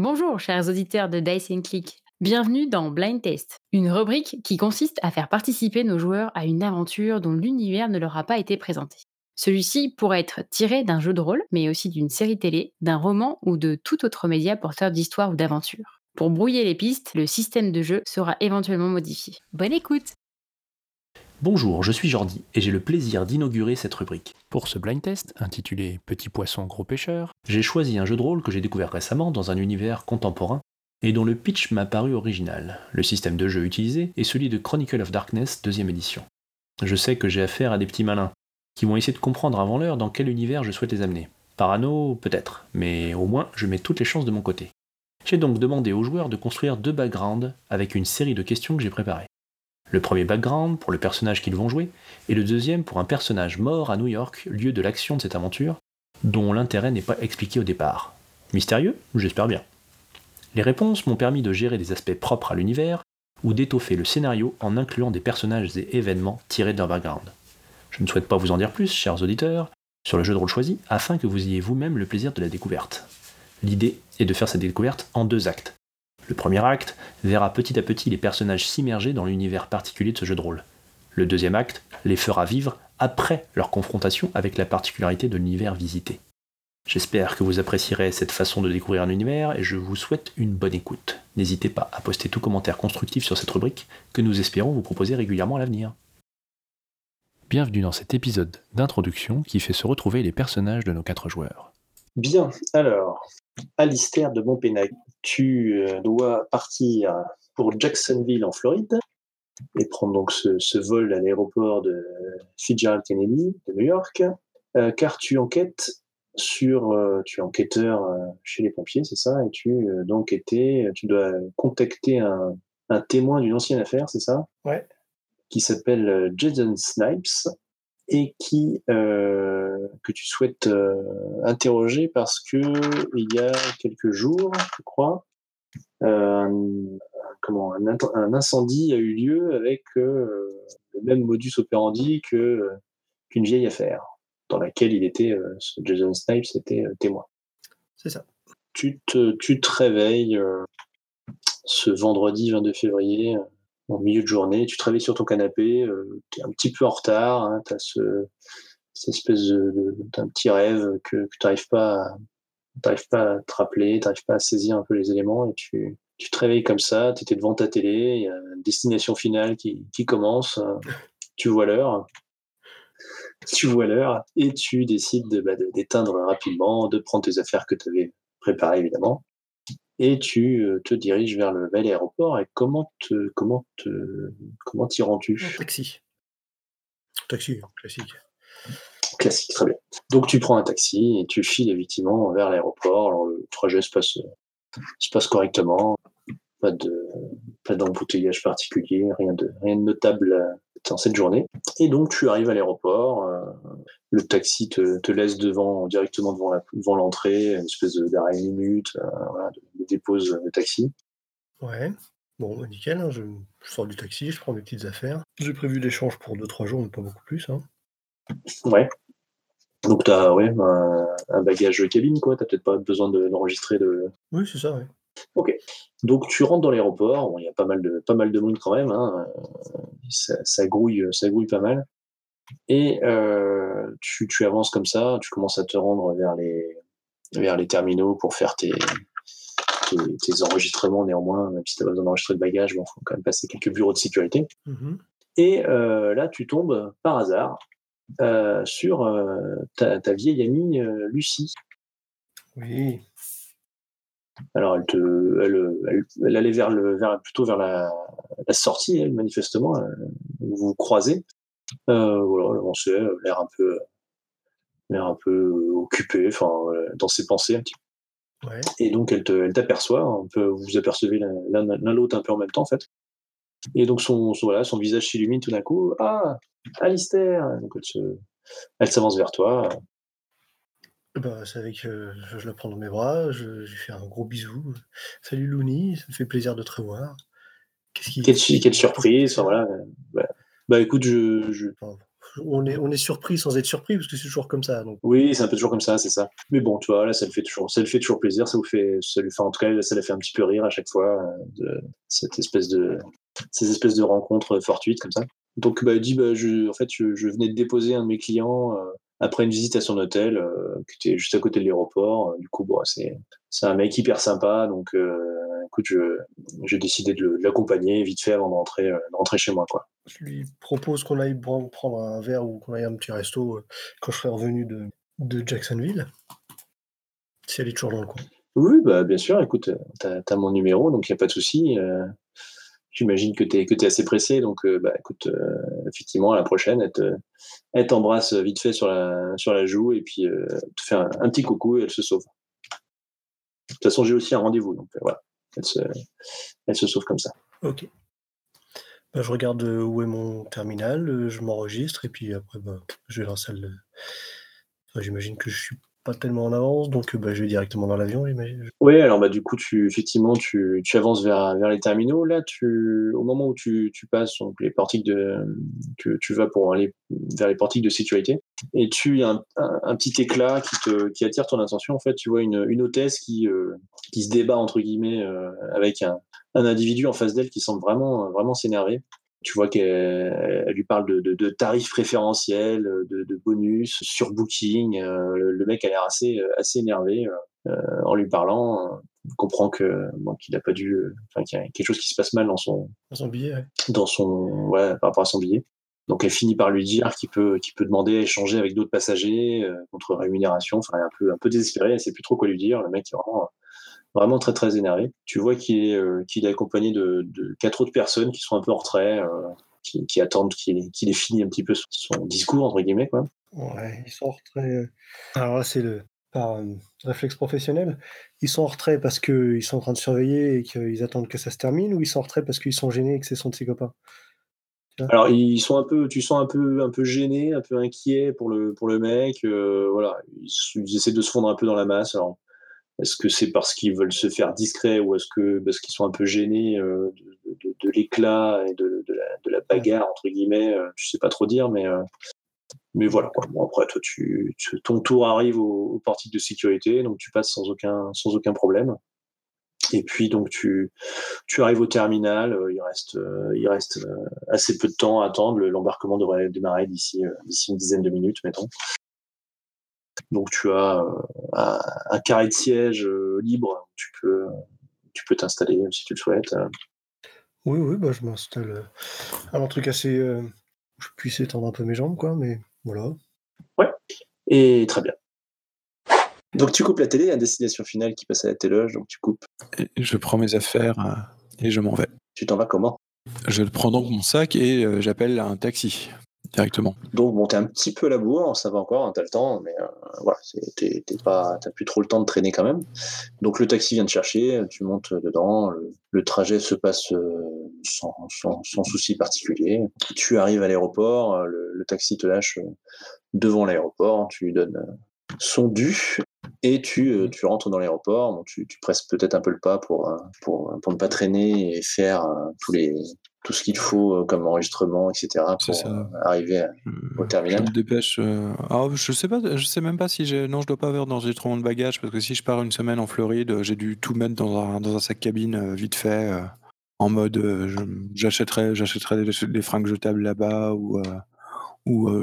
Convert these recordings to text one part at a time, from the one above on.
Bonjour chers auditeurs de Dice & Click, bienvenue dans Blind Test, une rubrique qui consiste à faire participer nos joueurs à une aventure dont l'univers ne leur a pas été présenté. Celui-ci pourrait être tiré d'un jeu de rôle, mais aussi d'une série télé, d'un roman ou de tout autre média porteur d'histoire ou d'aventure. Pour brouiller les pistes, le système de jeu sera éventuellement modifié. Bonne écoute! Bonjour, je suis Jordi et j'ai le plaisir d'inaugurer cette rubrique. Pour ce blind test, intitulé Petit Poisson Gros Pêcheur, j'ai choisi un jeu de rôle que j'ai découvert récemment dans un univers contemporain et dont le pitch m'a paru original. Le système de jeu utilisé est celui de Chronicle of Darkness 2e édition. Je sais que j'ai affaire à des petits malins, qui vont essayer de comprendre avant l'heure dans quel univers je souhaite les amener. Parano, peut-être, mais au moins je mets toutes les chances de mon côté. J'ai donc demandé aux joueurs de construire 2 backgrounds avec une série de questions que j'ai préparées. Le premier background pour le personnage qu'ils vont jouer, et le deuxième pour un personnage mort à New York, lieu de l'action de cette aventure, dont l'intérêt n'est pas expliqué au départ. Mystérieux ? J'espère bien. Les réponses m'ont permis de gérer des aspects propres à l'univers, ou d'étoffer le scénario en incluant des personnages et événements tirés de leur background. Je ne souhaite pas vous en dire plus, chers auditeurs, sur le jeu de rôle choisi, afin que vous ayez vous-même le plaisir de la découverte. L'idée est de faire cette découverte en 2 actes. Le premier acte verra petit à petit les personnages s'immerger dans l'univers particulier de ce jeu de rôle. Le deuxième acte les fera vivre après leur confrontation avec la particularité de l'univers visité. J'espère que vous apprécierez cette façon de découvrir un univers et je vous souhaite une bonne écoute. N'hésitez pas à poster tout commentaire constructif sur cette rubrique que nous espérons vous proposer régulièrement à l'avenir. Bienvenue dans cet épisode d'introduction qui fait se retrouver les personnages de nos 4 joueurs. Bien, alors, Alistair de Montpennac, tu dois partir pour Jacksonville en Floride et prendre donc ce vol à l'aéroport de Fitzgerald Kennedy de New York, car tu enquêtes tu es enquêteur chez les pompiers, c'est ça, et tu dois contacter un témoin d'une ancienne affaire, c'est ça? Ouais. Qui s'appelle Jason Snipes, et que tu souhaites interroger parce que il y a quelques jours, je crois, un incendie a eu lieu avec le même modus operandi qu'une vieille affaire dans laquelle Jason Snipes était témoin. C'est ça. Tu te réveilles ce vendredi 22 février. En milieu de journée, tu travailles sur ton canapé, t'es un petit peu en retard, hein, t'as cette espèce t'as un petit rêve que t'arrives pas à te rappeler, t'arrives pas à saisir un peu les éléments, et tu te réveilles comme ça, t'étais devant ta télé, il y a une destination finale qui commence, tu vois l'heure, et tu décides d'éteindre rapidement, de prendre tes affaires que t'avais préparées évidemment, et tu te diriges vers le bel aéroport. Et comment t'y rends-tu? Taxi, classique. Classique, très bien. Donc tu prends un taxi et tu files effectivement vers l'aéroport. Alors, le trajet se passe correctement, pas d'embouteillage particulier, rien de notable dans cette journée. Et donc tu arrives à l'aéroport, le taxi te laisse devant l'entrêt, une espèce d'arrêt minute, dépose le taxi. Ouais, bon, nickel, hein, je sors du taxi, je prends mes petites affaires. J'ai prévu l'échange pour 2-3 jours, mais pas beaucoup plus. Hein. Ouais, donc t'as un bagage de cabine, quoi, t'as peut-être pas besoin d'enregistrer de... Oui, c'est ça, ouais. Ok, donc tu rentres dans l'aéroport, il y a pas mal de monde quand même, hein. Ça grouille pas mal, et tu avances comme ça, tu commences à te rendre vers les terminaux pour faire tes enregistrements néanmoins, même si tu as besoin d'enregistrer de bagages, il faut quand même passer quelques bureaux de sécurité. Mmh. Et là, tu tombes par hasard sur ta vieille amie Lucie. Oui. Alors, elle allait plutôt vers la sortie, elle, manifestement, où vous croisez. Voilà, on sait, l'air un peu occupé, dans ses pensées un petit peu. Ouais. Et donc elle t'aperçoit, vous apercevez l'un l'autre un peu en même temps en fait. Et donc son visage s'illumine tout d'un coup. Ah, Alistair. Donc elle s'avance vers toi. C'est avec je la prends dans mes bras, je lui fais un gros bisou. Salut Louni, ça me fait plaisir de te revoir. Quelle surprise, voilà. Écoute, on est surpris sans être surpris, parce que c'est toujours comme ça. Donc. Oui, c'est un peu toujours comme ça, c'est ça. Mais bon, tu vois, là, ça lui fait toujours plaisir, ça lui fait en tout cas, ça l'a fait un petit peu rire à chaque fois, ces espèces de rencontres fortuites comme ça. Donc, il dit, je venais de déposer un de mes clients après une visite à son hôtel, qui était juste à côté de l'aéroport. Du coup, bon, c'est un mec hyper sympa, donc écoute, j'ai décidé de l'accompagner vite fait avant de rentrer chez moi, quoi. Je lui propose qu'on aille prendre un verre ou qu'on aille à un petit resto quand je serai revenu de Jacksonville, si elle est toujours dans le coin. Oui, bien sûr, écoute, t'as mon numéro, donc il n'y a pas de souci. J'imagine que t'es assez pressé, donc écoute, effectivement, à la prochaine, elle t'embrasse vite fait sur la joue et puis te fait un petit coucou et elle se sauve. De toute façon, j'ai aussi un rendez-vous, donc voilà, elle se sauve comme ça. Ok. Je regarde où est mon terminal, je m'enregistre et puis après, je vais dans la salle. J'imagine que je suis pas tellement en avance, donc je vais directement dans l'avion. Oui, alors du coup, tu avances vers les terminaux. Là, au moment où tu passes donc, les portiques que tu vas pour aller vers les portiques de sécurité, et tu as un petit éclat qui attire ton attention. En fait, tu vois une hôtesse qui se débat entre guillemets avec un individu en face d'elle qui semble vraiment, vraiment s'énerver. Tu vois qu'elle lui parle de tarifs préférentiels, de bonus, sur booking. Le mec a l'air assez énervé en lui parlant. On comprend qu'il a pas dû, qu'il y a quelque chose qui se passe mal dans son billet. Ouais. Par rapport à son billet. Donc elle finit par lui dire qu'il peut demander à échanger avec d'autres passagers contre rémunération. Enfin, elle est un peu désespérée. Elle sait plus trop quoi lui dire. Le mec est vraiment très très énervé. Tu vois qu'il est accompagné de 4 autres personnes qui sont un peu en retrait, qui attendent qu'il ait fini un petit peu son discours entre guillemets, quoi. Ouais, ils sont en retrait. Alors là, c'est par réflexe professionnel. Ils sont en retrait parce qu'ils sont en train de surveiller et qu'ils attendent que ça se termine, ou ils sont en retrait parce qu'ils sont gênés et que c'est son de ses copains. Alors ils sont tu sens un peu gênés, un peu inquiets pour le mec. Voilà, ils essaient de se fondre un peu dans la masse. Alors, est-ce que c'est parce qu'ils veulent se faire discrets ou est-ce que parce qu'ils sont un peu gênés de l'éclat et de la bagarre entre guillemets, je sais pas trop dire, mais voilà quoi. Bon, après toi ton tour arrive au portique de sécurité, donc tu passes sans aucun problème. Et puis donc tu arrives au terminal, il reste assez peu de temps à attendre. L'embarquement devrait démarrer d'ici une dizaine de minutes, mettons. Donc tu as un carré de siège libre, tu peux t'installer si tu le souhaites. Oui, je m'installe à un truc assez où je puisse étendre un peu mes jambes, quoi, mais voilà. Ouais, et très bien. Donc tu coupes la télé à Destination Finale qui passe à la téloge, donc tu coupes. Et je prends mes affaires et je m'en vais. Tu t'en vas comment ? Je prends donc mon sac et j'appelle un taxi. Directement. Donc, bon, t'es un petit peu à la bourre, ça va encore, hein, t'as le temps, mais voilà, t'as plus trop le temps de traîner quand même. Donc, le taxi vient te chercher, tu montes dedans, le trajet se passe sans souci particulier. Tu arrives à l'aéroport, le taxi te lâche devant l'aéroport, tu lui donnes son dû et tu rentres dans l'aéroport. Bon, tu presses peut-être un peu le pas pour ne pas traîner et faire tout ce qu'il faut comme enregistrement, etc. pour arriver au terminal. Je me dépêche. Je dois pas avoir d'enregistrement de bagages parce que si je pars une semaine en Floride, j'ai dû tout mettre dans un sac cabine vite fait, en mode j'achèterai des fringues jetables là-bas ou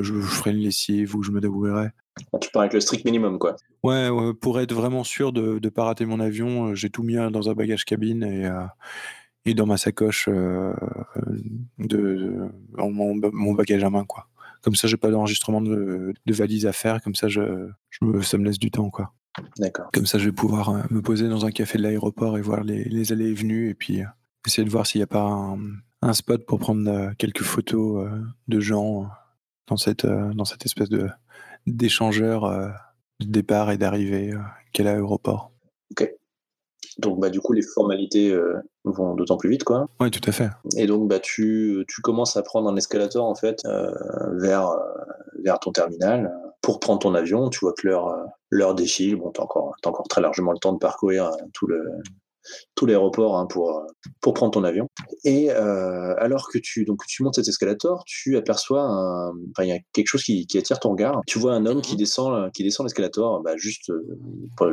je ferai une lessive ou je me débrouillerai. Tu pars avec le strict minimum, quoi. Ouais, pour être vraiment sûr de ne pas rater mon avion, j'ai tout mis dans un bagage cabine et dans ma sacoche, mon bagage à main, quoi. Comme ça, j'ai pas d'enregistrement de valise à faire, comme ça, ça me laisse du temps, quoi. D'accord. Comme ça, je vais pouvoir me poser dans un café de l'aéroport et voir les allées et venues, et puis essayer de voir s'il n'y a pas un spot pour prendre quelques photos de gens dans cette espèce d'échangeurs de départ et d'arrivée qu'est l'aéroport. Ok. Donc du coup les formalités vont d'autant plus vite, quoi. Oui, tout à fait. Et donc tu commences à prendre un escalator en fait vers ton terminal pour prendre ton avion. Tu vois que l'heure défile. Bon, t'as encore très largement le temps de parcourir tous les reports hein, pour prendre ton avion. Et alors que tu montes cet escalator, tu aperçois il y a quelque chose qui attire ton regard. Tu vois un homme qui descend l'escalator, juste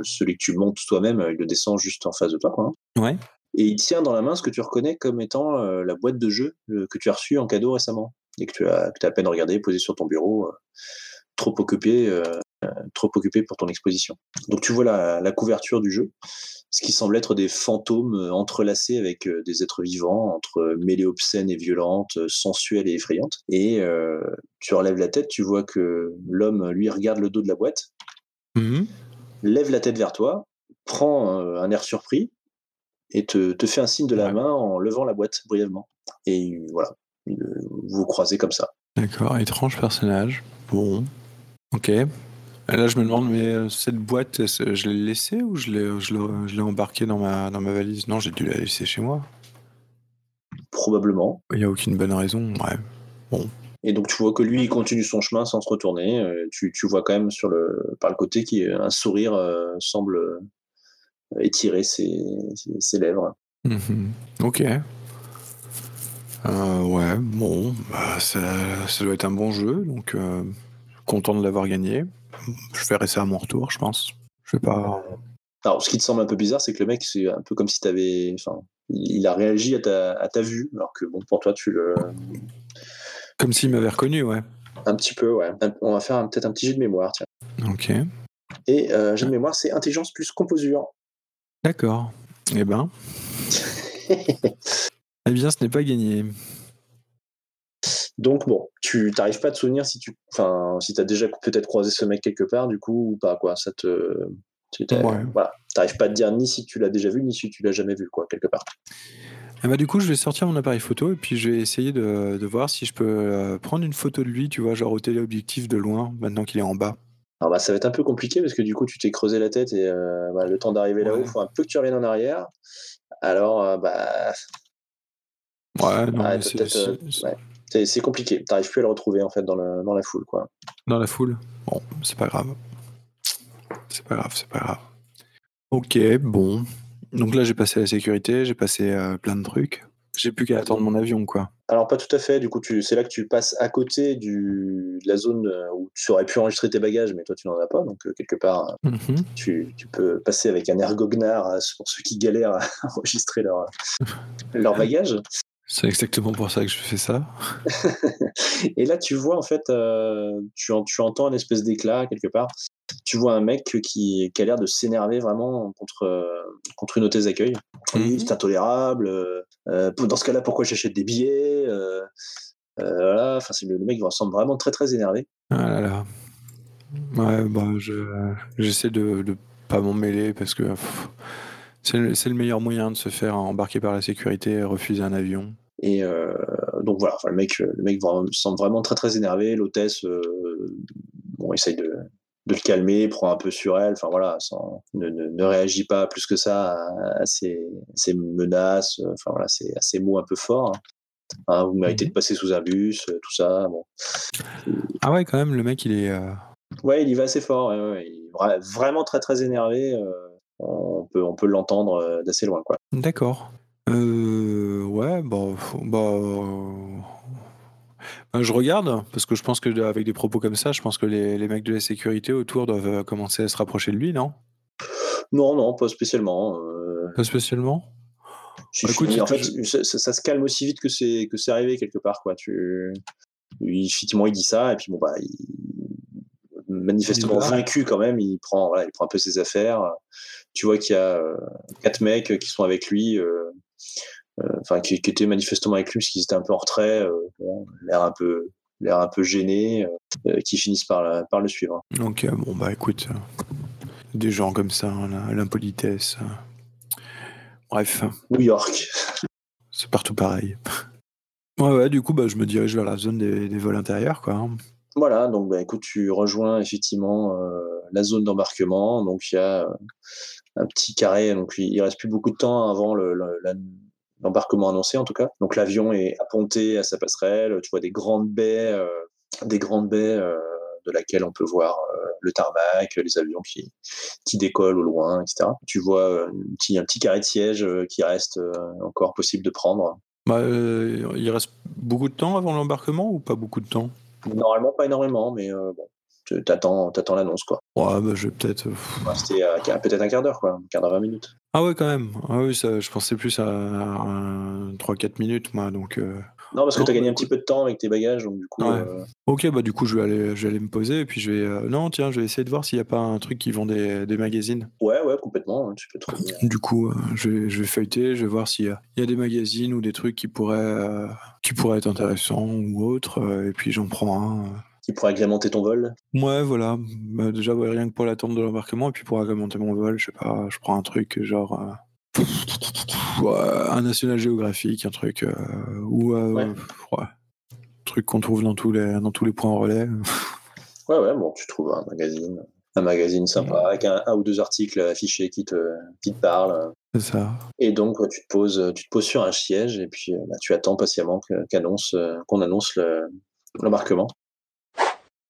celui que tu montes toi-même, il le descend juste en face de toi, quoi. Ouais. Et il tient dans la main ce que tu reconnais comme étant la boîte de jeu que tu as reçue en cadeau récemment et que tu as à peine regardé, posée sur ton bureau, trop occupé pour ton exposition. Donc tu vois la couverture du jeu, ce qui semble être des fantômes entrelacés avec des êtres vivants, entre mêlées obscènes et violentes, sensuelles et effrayantes. Et tu relèves la tête, tu vois que l'homme, lui, regarde le dos de la boîte, lève la tête vers toi, prend un air surpris, et te fait un signe de la main en levant la boîte brièvement. Et voilà, vous croisez comme ça. D'accord, étrange personnage. Bon, ok. Là, je me demande, mais cette boîte, je l'ai laissée ou je l'ai embarquée dans ma valise ? Non, j'ai dû la laisser chez moi. Probablement. Il n'y a aucune bonne raison, ouais. Bon. Et donc, tu vois que lui, il continue son chemin sans se retourner. Tu vois quand même par le côté qu'un sourire semble... étirer ses lèvres. Ok. Ouais, bon, ça doit être un bon jeu, donc content de l'avoir gagné. Je verrai ça à mon retour, je pense. Je vais pas... Alors, ce qui te semble un peu bizarre, c'est que le mec, c'est un peu comme si t'avais... Enfin, il a réagi à ta vue, alors que, bon, pour toi, tu le... Comme s'il m'avait reconnu, ouais. Un petit peu, ouais. On va faire peut-être un petit jeu de mémoire, tiens. Ok. Et jeu de mémoire, c'est intelligence plus composure. D'accord. Eh bien, ce n'est pas gagné. Donc bon, tu n'arrives pas à te souvenir si t'as déjà peut-être croisé ce mec quelque part, du coup, ou pas, quoi. Ça te... Voilà. T'arrives pas à te dire ni si tu l'as déjà vu, ni si tu l'as jamais vu, quoi, quelque part. Ah bah, du coup, je vais sortir mon appareil photo et puis je vais essayer de voir si je peux prendre une photo de lui, tu vois, genre au téléobjectif de loin, maintenant qu'il est en bas. Alors ça va être un peu compliqué parce que du coup tu t'es creusé la tête et le temps d'arriver là-haut, il faut un peu que tu reviennes en arrière. Alors c'est compliqué. T'arrives plus à le retrouver en fait dans la foule, quoi. Dans la foule. Bon, c'est pas grave. Ok, bon. Donc là j'ai passé la sécurité, j'ai passé plein de trucs. J'ai plus qu'à attendre mon avion, quoi. Alors, pas tout à fait. Du coup, c'est là que tu passes à côté de la zone où tu aurais pu enregistrer tes bagages, mais toi, tu n'en as pas. Donc, quelque part, tu peux passer avec un air goguenard pour ceux qui galèrent à enregistrer leur bagages. C'est exactement pour ça que je fais ça. Et là, tu vois, en fait, tu entends une espèce d'éclat, quelque part. Tu vois un mec qui a l'air de s'énerver vraiment contre une hôtesse d'accueil. C'est intolérable. Dans ce cas-là, pourquoi j'achète des billets ? Voilà. Enfin, le mec semble vraiment très, très énervé. Ah là là. Ouais, j'essaie de ne pas m'en mêler parce que c'est le meilleur moyen de se faire embarquer par la sécurité et refuser un avion. Et donc voilà, enfin, le mec semble vraiment très, très énervé. L'hôtesse essaye de le calmer, prend un peu sur elle, enfin voilà, ne réagit pas plus que ça à ses menaces, enfin voilà, à ses mots un peu forts. Hein, vous méritez de passer sous un bus, tout ça. Bon. Ah ouais, quand même, le mec, il est... Ouais, il y va assez fort, ouais, il est vraiment très très énervé, on peut l'entendre d'assez loin, quoi. D'accord. Ouais, je regarde, parce que je pense qu'avec des propos comme ça, je pense que les mecs de la sécurité autour doivent commencer à se rapprocher de lui, non ? Non, pas spécialement. Pas spécialement ? Ça se calme aussi vite que c'est arrivé quelque part, quoi. Effectivement, il dit ça, et puis manifestement vaincu quand même, il prend un peu ses affaires. Tu vois qu'il y a 4 mecs qui sont avec lui... qui était manifestement avec lui parce qu'ils étaient un peu en retrait, l'air un peu gêné, qui finissent par le suivre. Ok, bon écoute, des gens comme ça, l'impolitesse, bref. New York. C'est partout pareil. Ouais, du coup je me dirige vers la zone des vols intérieurs, quoi. Voilà, donc écoute, tu rejoins effectivement la zone d'embarquement, donc il y a un petit carré, donc il reste plus beaucoup de temps avant l'embarquement annoncé en tout cas. Donc l'avion est apponté à sa passerelle, tu vois des grandes baies de laquelle on peut voir le tarmac, les avions qui décollent au loin, etc. Tu vois un petit carré de siège qui reste encore possible de prendre. Il reste beaucoup de temps avant l'embarquement ou pas beaucoup de temps? Normalement, pas énormément, mais bon. T'attends l'annonce, quoi. Ouais, bah je vais peut-être... C'était peut-être un quart d'heure, quoi. Un quart d'heure, 20 minutes. Ah ouais, quand même. Ah oui, ça, je pensais plus à 3-4 minutes, moi, donc... Non, parce que t'as gagné un petit peu de temps avec tes bagages, donc du coup... Ouais. Ok, bah du coup, je vais aller me poser, et puis je vais... Non, tiens, je vais essayer de voir s'il n'y a pas un truc qui vend des magazines. Ouais, complètement, hein, tu peux trouver... Du coup, je vais feuilleter, je vais voir s'il y a des magazines ou des trucs qui pourraient être intéressants ou autres, et puis j'en prends un... Qui pourrait agrémenter ton vol? Ouais, voilà. Bah, déjà, ouais, rien que pour l'attente de l'embarquement, et puis pour agrémenter mon vol, je sais pas, je prends un truc genre... un National Geographic, un truc... truc qu'on trouve dans tous les points relais. ouais, bon, tu trouves un magazine sympa, avec un ou deux articles affichés qui te parlent. C'est ça. Et donc, tu te poses sur un siège, et puis tu attends patiemment qu'on annonce l'embarquement.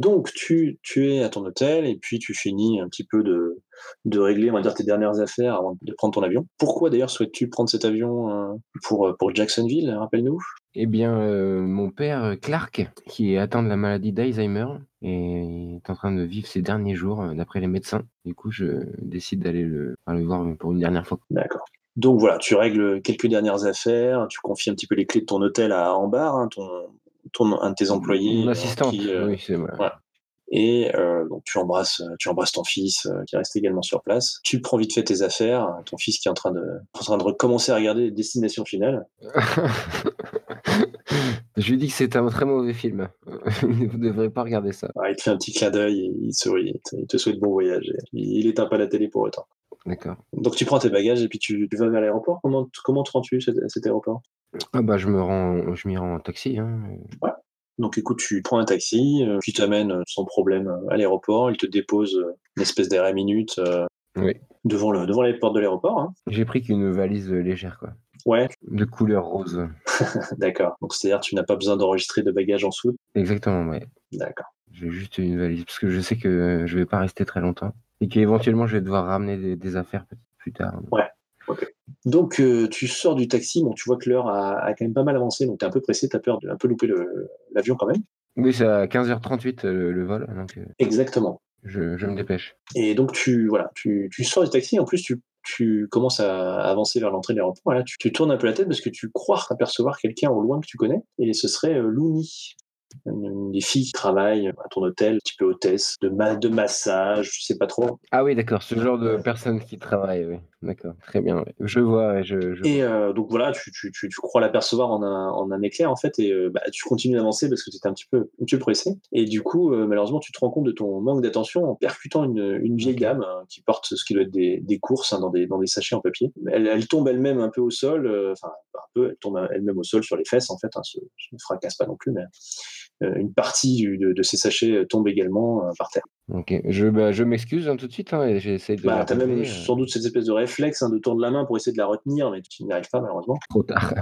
Donc, tu es à ton hôtel et puis tu finis un petit peu de régler, on va dire, tes dernières affaires avant de prendre ton avion. Pourquoi, d'ailleurs, souhaites-tu prendre cet avion pour Jacksonville, rappelle-nous? Eh bien, mon père, Clark, qui est atteint de la maladie d'Alzheimer et est en train de vivre ses derniers jours, d'après les médecins. Du coup, je décide d'aller le voir pour une dernière fois. D'accord. Donc, voilà, tu règles quelques dernières affaires, tu confies un petit peu les clés de ton hôtel à Embar, hein, un de tes employés. Mon assistante, oui, c'est vrai. Voilà. Et donc tu embrasses ton fils qui reste également sur place. Tu prends vite fait tes affaires, ton fils qui est en train de recommencer à regarder Destination Finale. Je lui dis que c'est un très mauvais film. Vous ne devrez pas regarder ça. Ah, il te fait un petit clin d'œil, et il sourit, il te souhaite bon voyage. Il n'éteint pas la télé pour autant. D'accord. Donc tu prends tes bagages et puis tu vas vers l'aéroport. Comment te rends-tu à cet aéroport? Ah bah je m'y rends en taxi. Hein. Ouais. Donc écoute, tu prends un taxi qui t'amène sans problème à l'aéroport. Il te dépose une espèce d'arrêt minute oui. devant les portes de l'aéroport. Hein. J'ai pris qu'une valise légère, quoi. Ouais. De couleur rose. D'accord. Donc c'est-à-dire que tu n'as pas besoin d'enregistrer de bagages en soute. Exactement, ouais. D'accord. J'ai juste une valise parce que je sais que je vais pas rester très longtemps et qu'éventuellement je vais devoir ramener des affaires plus tard. Ouais. Okay. Donc tu sors du taxi, bon, tu vois que l'heure a quand même pas mal avancé, donc t'es un peu pressé, t'as peur de un peu louper l'avion quand même. Oui, c'est à 15h38 le vol. Donc, exactement. Je me dépêche. Et donc tu sors du taxi, en plus tu commences à avancer vers l'entrée de l'aéroport, là tu tournes un peu la tête parce que tu crois apercevoir quelqu'un au loin que tu connais, et ce serait Looney. Une des filles qui travaillent à ton hôtel, un petit peu hôtesse, de massage, je sais pas trop. Ah oui, d'accord, ce genre de personnes qui travaillent, oui. D'accord, très bien, oui. Je vois. Je et vois. Donc voilà, tu crois l'apercevoir en un éclair, en fait, et tu continues d'avancer parce que tu étais un petit peu pressé. Et du coup, malheureusement, tu te rends compte de ton manque d'attention en percutant une vieille dame qui porte ce qui doit être des courses, hein, dans des sachets en papier. Elle tombe elle-même un peu au sol, elle tombe elle-même au sol sur les fesses, en fait, hein, je ne fracasse pas non plus, mais... une partie de ces sachets tombe également par terre. Ok, je m'excuse tout de suite. Hein, et j'essaie de t'as même sans doute cette espèce de réflexe de tourner la main pour essayer de la retenir, mais tu n'y arrives pas malheureusement. Trop tard.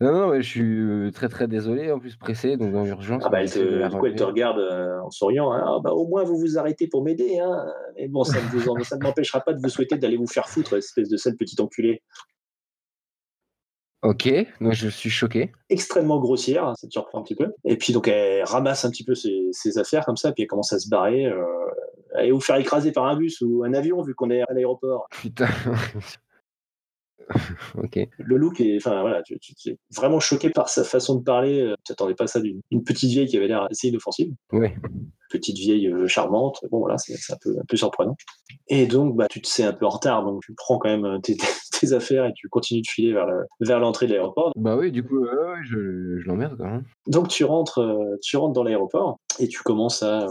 non, mais je suis très très désolé, en plus pressé, donc dans l'urgence. Ah bah elle te regarde en souriant. Hein, ah bah au moins vous vous arrêtez pour m'aider. Hein. Et bon, ça ne m'empêchera pas de vous souhaiter d'aller vous faire foutre, espèce de sale petit enculé. Ok, donc je suis choqué. Extrêmement grossière, ça te surprend un petit peu. Et puis donc elle ramasse un petit peu ses affaires comme ça, puis elle commence à se barrer. Allez vous faire écraser par un bus ou un avion vu qu'on est à l'aéroport. Putain. Ok. Le look est, enfin voilà, tu es vraiment choqué par sa façon de parler. Tu n'attendais pas ça d'une petite vieille qui avait l'air assez inoffensive. Oui. Petite vieille charmante. Bon voilà, c'est un peu surprenant. Et donc tu te sais un peu en retard, donc tu prends quand même tes affaires et tu continues de filer vers l'entrée de l'aéroport. Bah oui, du coup, je l'emmerde quand même. Donc tu rentres dans l'aéroport et tu commences à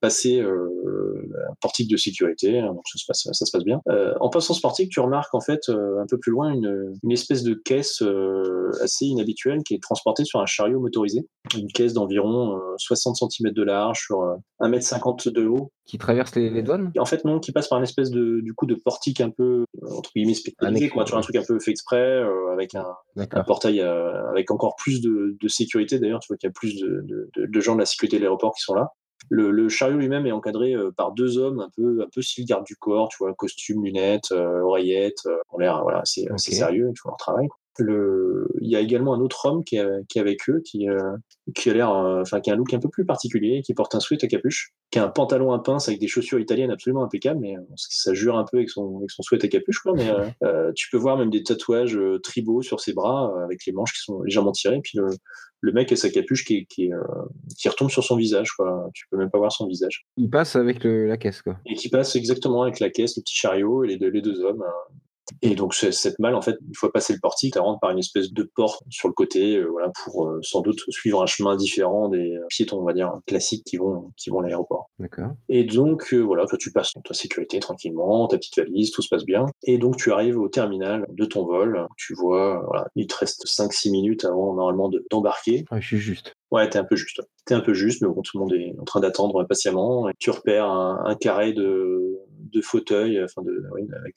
passer un portique de sécurité. Donc ça se passe bien. En passant ce portique, tu remarques en fait un peu plus loin une espèce de caisse assez inhabituelle qui est transportée sur un chariot motorisé. Une caisse d'environ 60 cm de large sur 1,50 m de haut. Qui traverse les douanes ? En fait non, qui passe par une espèce de portique un peu entre guillemets spécialisé, quoi, tu vois, un truc un peu fait exprès avec un portail avec encore plus de sécurité. D'ailleurs tu vois qu'il y a plus de gens de la sécurité de l'aéroport qui sont là. Le chariot lui-même est encadré par deux hommes, un peu style garde du corps, tu vois, costume, lunettes, oreillettes, en l'air, voilà, c'est okay. Sérieux, ils font leur travail. Il y a également un autre homme qui est avec eux, qui a l'air, qui a un look un peu plus particulier, qui porte un sweat à capuche, qui a un pantalon à pince avec des chaussures italiennes absolument impeccables, mais ça jure un peu avec son sweat à capuche, quoi. Mais tu peux voir même des tatouages tribaux sur ses bras, avec les manches qui sont légèrement tirées, puis le mec a sa capuche qui retombe sur son visage, quoi. Tu peux même pas voir son visage. Il passe avec la caisse, quoi. Et qui passe exactement avec la caisse, le petit chariot et les deux hommes. Et donc cette malle, en fait, une fois passé le portique, elle rentre par une espèce de porte sur le côté, pour sans doute suivre un chemin différent des piétons, on va dire, classiques qui vont à l'aéroport. D'accord. Et donc toi, tu passes ta sécurité tranquillement, ta petite valise, tout se passe bien. Et donc tu arrives au terminal de ton vol. Tu vois, il te reste 5-6 minutes avant normalement d'embarquer. Ouais, je suis juste. Ouais, t'es un peu juste, mais bon, tout le monde est en train d'attendre patiemment. Et tu repères un carré de fauteuil, avec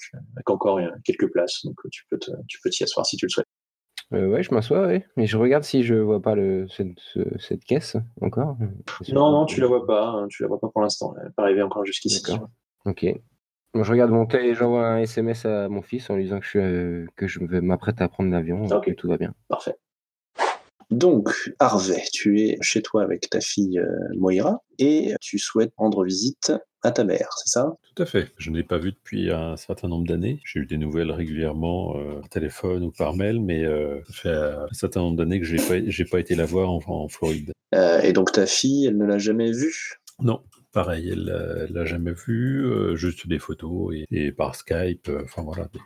encore quelques places, donc tu peux t'y asseoir si tu le souhaites. Je m'assois, ouais. Mais je regarde si je vois pas cette caisse encore. Non, tu la vois pas pour l'instant. Elle n'est pas arrivée encore jusqu'ici. D'accord. Ok. Bon, je regarde mon tel et j'envoie un SMS à mon fils en lui disant que je m'apprête à prendre l'avion. Ok. Et tout va bien. Parfait. Donc, Harvey, tu es chez toi avec ta fille Moira et tu souhaites rendre visite à ta mère, c'est ça ? Tout à fait. Je ne l'ai pas vue depuis un certain nombre d'années. J'ai eu des nouvelles régulièrement par téléphone ou par mail, mais ça fait un certain nombre d'années que j'ai pas été la voir en Floride. Et donc ta fille, elle ne l'a jamais vue ? Non. Pareil, elle l'a jamais vue. Juste des photos et par Skype. Des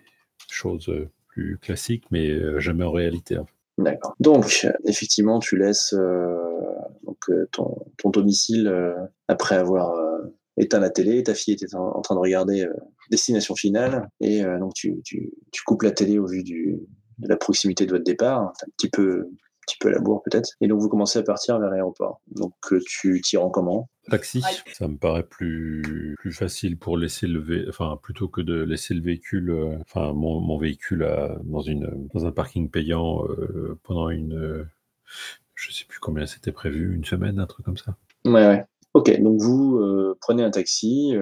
choses plus classiques, mais jamais en réalité, en fait. D'accord. Donc, effectivement, tu laisses ton domicile après avoir éteint la télé. Ta fille était en train de regarder Destination Finale. Et donc, tu coupes la télé au vu de la proximité de votre départ. T'as un petit peu à la bourre, peut-être. Et donc, vous commencez à partir vers l'aéroport. Donc, tu t'y rends comment ? Taxi. Ça me paraît plus facile pour laisser plutôt que de laisser le véhicule, mon véhicule dans un parking payant pendant je sais plus combien c'était prévu, une semaine, un truc comme ça. Ouais. Ok, donc vous prenez un taxi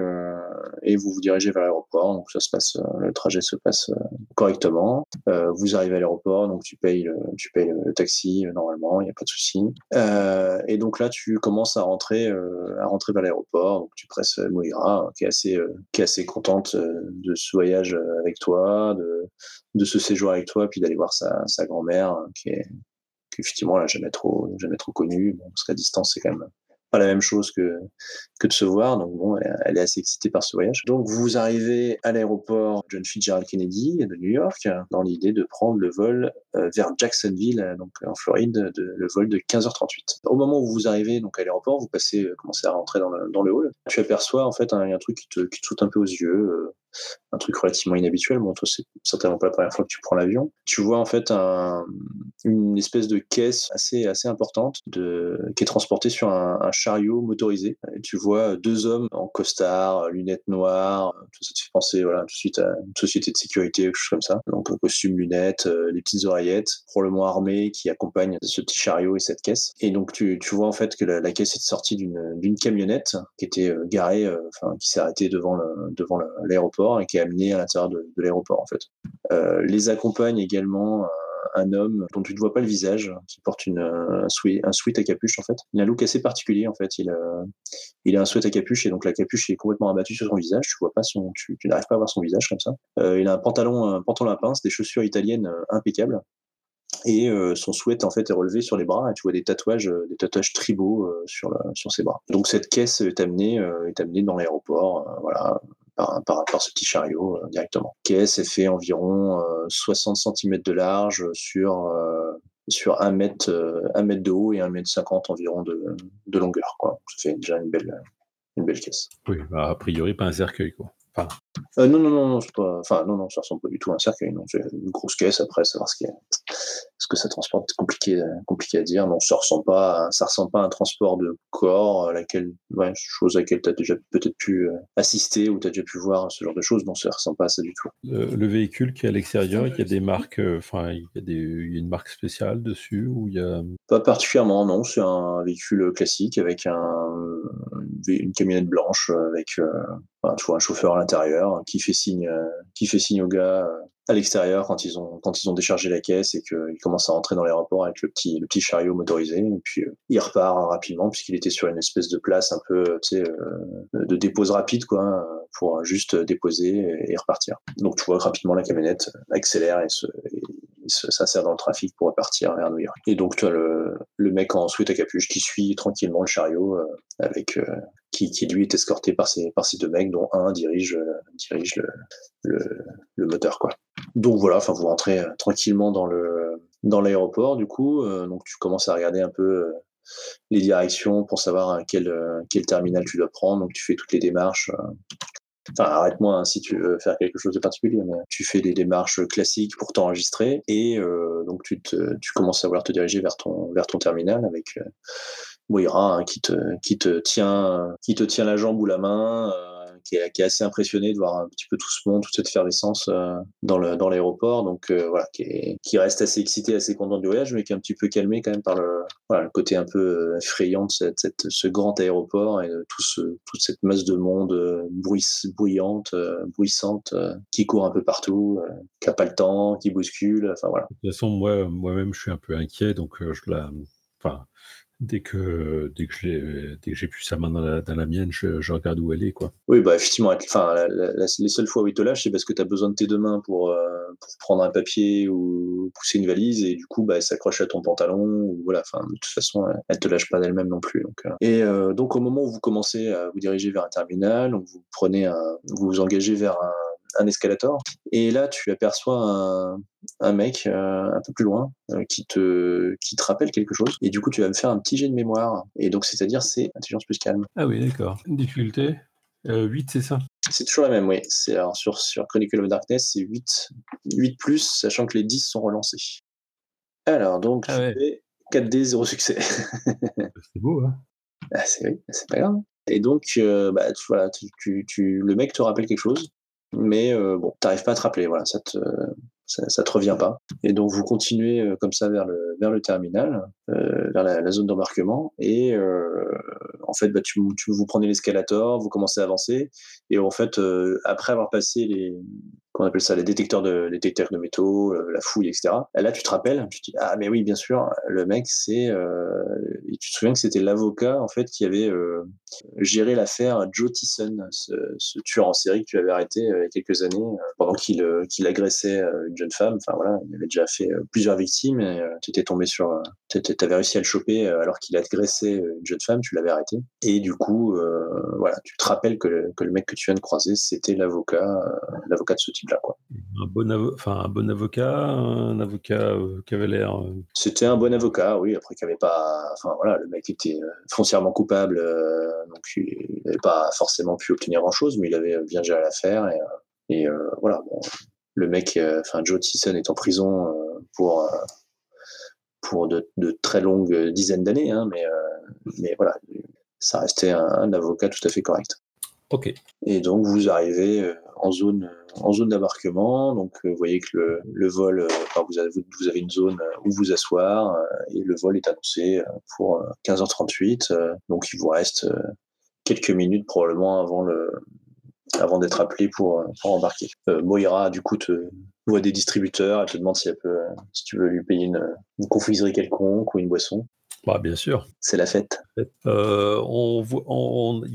et vous vous dirigez vers l'aéroport. Donc ça se passe, le trajet se passe correctement. Vous arrivez à l'aéroport, donc tu payes le taxi normalement, il n'y a pas de souci. Et donc là, tu commences à rentrer vers l'aéroport. Donc tu presses Moira, qui est assez contente de ce voyage avec toi, de ce séjour avec toi, puis d'aller voir sa grand-mère, qui effectivement l'a jamais trop connue. Bon, parce qu'à distance, c'est quand même pas la même chose que de se voir, donc bon, elle est assez excitée par ce voyage. Donc vous arrivez à l'aéroport John Fitzgerald Kennedy de New York dans l'idée de prendre le vol vers Jacksonville, donc en Floride, le vol de 15h38. Au moment où vous arrivez donc à l'aéroport, vous commencez à rentrer dans le hall. Tu aperçois en fait un truc qui te saute un peu aux yeux, un truc relativement inhabituel. Bon, toi, c'est certainement pas la première fois que tu prends l'avion. Tu vois en fait une espèce de caisse assez importante qui est transportée sur un chariot motorisé. Et tu vois deux hommes en costard, lunettes noires. Tout ça te fait penser tout de suite à une société de sécurité, quelque chose comme ça. Donc costume, lunettes, les petites oreillettes, probablement armées, qui accompagnent ce petit chariot et cette caisse. Et donc tu vois en fait que la caisse est sortie d'une camionnette qui était garée, qui s'est arrêtée devant l'aéroport, et qui est amené à l'intérieur de l'aéroport en fait. Les accompagne également un homme dont tu ne vois pas le visage, qui porte un sweat à capuche en fait. Il a un look assez particulier en fait. Il a un sweat à capuche et donc la capuche est complètement abattue sur son visage. Tu n'arrives pas à voir son visage comme ça. Il a un pantalon à pince, des chaussures italiennes impeccables. Et son sweat en fait est relevé sur les bras et tu vois des tatouages tribaux sur ses bras. Donc cette caisse est amenée dans l'aéroport par ce petit chariot directement. La caisse est fait environ 60 cm de large sur 1 mètre de haut et 1,50 m environ de longueur, quoi. Ça fait déjà une belle caisse. Oui, a priori pas un cercueil, quoi. Enfin, Non, c'est pas... enfin, non, ça ressemble pas du tout à un cercueil. Non, c'est une grosse caisse. Après, savoir ce qu'il y a, ce que ça transporte, c'est compliqué à dire. Non, ça ressemble pas à un transport de corps, chose à laquelle t'as déjà peut-être pu assister ou t'as déjà pu voir ce genre de choses. Non, ça ressemble pas à ça du tout. Le véhicule qui est à l'extérieur, il y a des marques, il y a une marque spéciale dessus ou il y a... Pas particulièrement, non. C'est un véhicule classique avec une camionnette blanche avec. Tu vois un chauffeur à l'intérieur qui fait signe aux gars à l'extérieur quand ils ont déchargé la caisse et qu'ils commencent à rentrer dans l'aéroport avec le petit chariot motorisé. Et puis il repart rapidement puisqu'il était sur une espèce de place un peu de dépose rapide quoi, pour juste déposer et repartir. Donc tu vois rapidement la camionnette accélère et s'insère dans le trafic pour repartir vers New York. Et donc tu as le mec en sweat à capuche qui suit tranquillement le chariot qui lui est escorté par ces deux mecs dont un dirige le moteur quoi. Donc voilà, enfin vous rentrez tranquillement dans l'aéroport du coup, donc tu commences à regarder un peu les directions pour savoir quel terminal tu dois prendre, donc tu fais toutes les démarches. Enfin, arrête-moi hein, si tu veux faire quelque chose de particulier, mais tu fais des démarches classiques pour t'enregistrer et donc tu commences à vouloir te diriger vers ton terminal avec Moira hein, qui te tient la jambe ou la main, qui est assez impressionné de voir un petit peu tout ce monde, toute cette effervescence dans l'aéroport, donc voilà, qui reste assez excité, assez content du voyage, mais qui est un petit peu calmé quand même par le côté un peu effrayant de ce grand aéroport et de toute cette masse de monde bruissante, qui court un peu partout, qui n'a pas le temps, qui bouscule, enfin voilà. De toute façon, moi-même, je suis un peu inquiet, donc Dès que j'ai plus sa main dans la mienne, je regarde où elle est, quoi. Oui, bah effectivement, les seules fois où il te lâche, c'est parce que tu as besoin de tes deux mains pour prendre un papier ou pousser une valise, et du coup, bah, elle s'accroche à ton pantalon, ou voilà, enfin, de toute façon, elle te lâche pas d'elle-même non plus. Donc, donc, au moment où vous commencez à vous diriger vers un terminal, donc vous engagez vers un escalator, et là, tu aperçois un mec un peu plus loin qui te rappelle quelque chose et du coup tu vas me faire un petit jet de mémoire et donc c'est intelligence plus calme. Ah oui, d'accord. Difficulté 8, c'est ça? C'est toujours la même, oui. C'est, alors, sur Chronicle of Darkness c'est 8 plus, sachant que les 10 sont relancés. Alors donc fais 4D 0 succès. C'est beau hein. Ah, c'est pas grave. Et donc le mec te rappelle quelque chose mais t'arrives pas à te rappeler, voilà, ça te revient pas. Et donc vous continuez comme ça vers le terminal, vers la zone d'embarquement. Et en fait, bah, vous prenez l'escalator, vous commencez à avancer. Et en fait, après avoir passé les détecteurs de métaux, la fouille, etc. Là, tu te rappelles, tu te dis ah mais oui bien sûr, le mec c'est, et tu te souviens que c'était l'avocat en fait qui avait géré l'affaire Joe Tisson, ce tueur en série que tu avais arrêté il y a quelques années pendant qu'il agressait une jeune femme. Enfin voilà, il avait déjà fait plusieurs victimes et t'avais réussi à le choper alors qu'il agressait une jeune femme, tu l'avais arrêté. Et du coup, voilà, tu te rappelles que le mec que tu viens de croiser, c'était l'avocat de ce type-là, quoi. Un bon avocat, un avocat qui avait l'air... C'était un bon avocat, oui, après qu'il avait pas... Enfin voilà, le mec était foncièrement coupable, donc il n'avait pas forcément pu obtenir grand-chose, mais il avait bien géré l'affaire et voilà, bon... Le mec, Joe Tisson est en prison pour de très longues dizaines d'années, hein, mais voilà, ça restait un avocat tout à fait correct. Ok. Et donc vous arrivez en zone d'embarquement, donc vous voyez que le vol, vous avez une zone où vous asseoir et le vol est annoncé pour 15h38, donc il vous reste quelques minutes probablement avant d'être appelé pour embarquer. Moira, du coup, te voit des distributeurs, elle te demande si tu veux lui payer une confiserie quelconque ou une boisson. Bah, bien sûr. C'est la fête. Il n'y a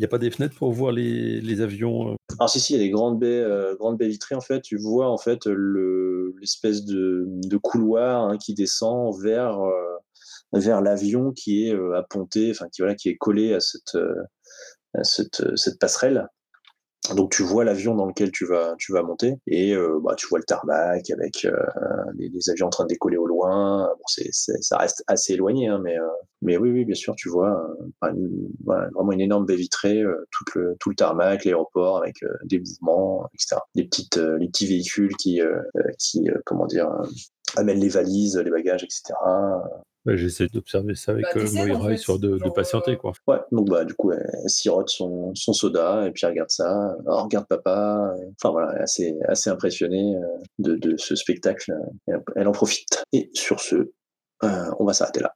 pas des fenêtres pour voir les avions? Alors si, il y a des grandes baies vitrées, en fait. Tu vois, en fait, l'espèce de couloir hein, qui descend vers l'avion qui est à ponter, enfin, qui est collé à cette passerelle. Donc tu vois l'avion dans lequel tu vas monter et tu vois le tarmac avec les avions en train de décoller au loin. Bon, ça reste assez éloigné, hein, mais oui, bien sûr, tu vois vraiment une énorme baie vitrée, tout le tarmac, l'aéroport avec des mouvements, etc. Les petits véhicules qui comment dire amènent les valises, les bagages, etc. J'essaie d'observer ça avec Moira, en fait, histoire de patienter, quoi. Ouais, donc du coup, elle sirote son soda et puis elle regarde ça. Alors, regarde papa. Enfin voilà, elle est assez impressionnée de ce spectacle. Elle en profite. Et sur ce, on va s'arrêter là.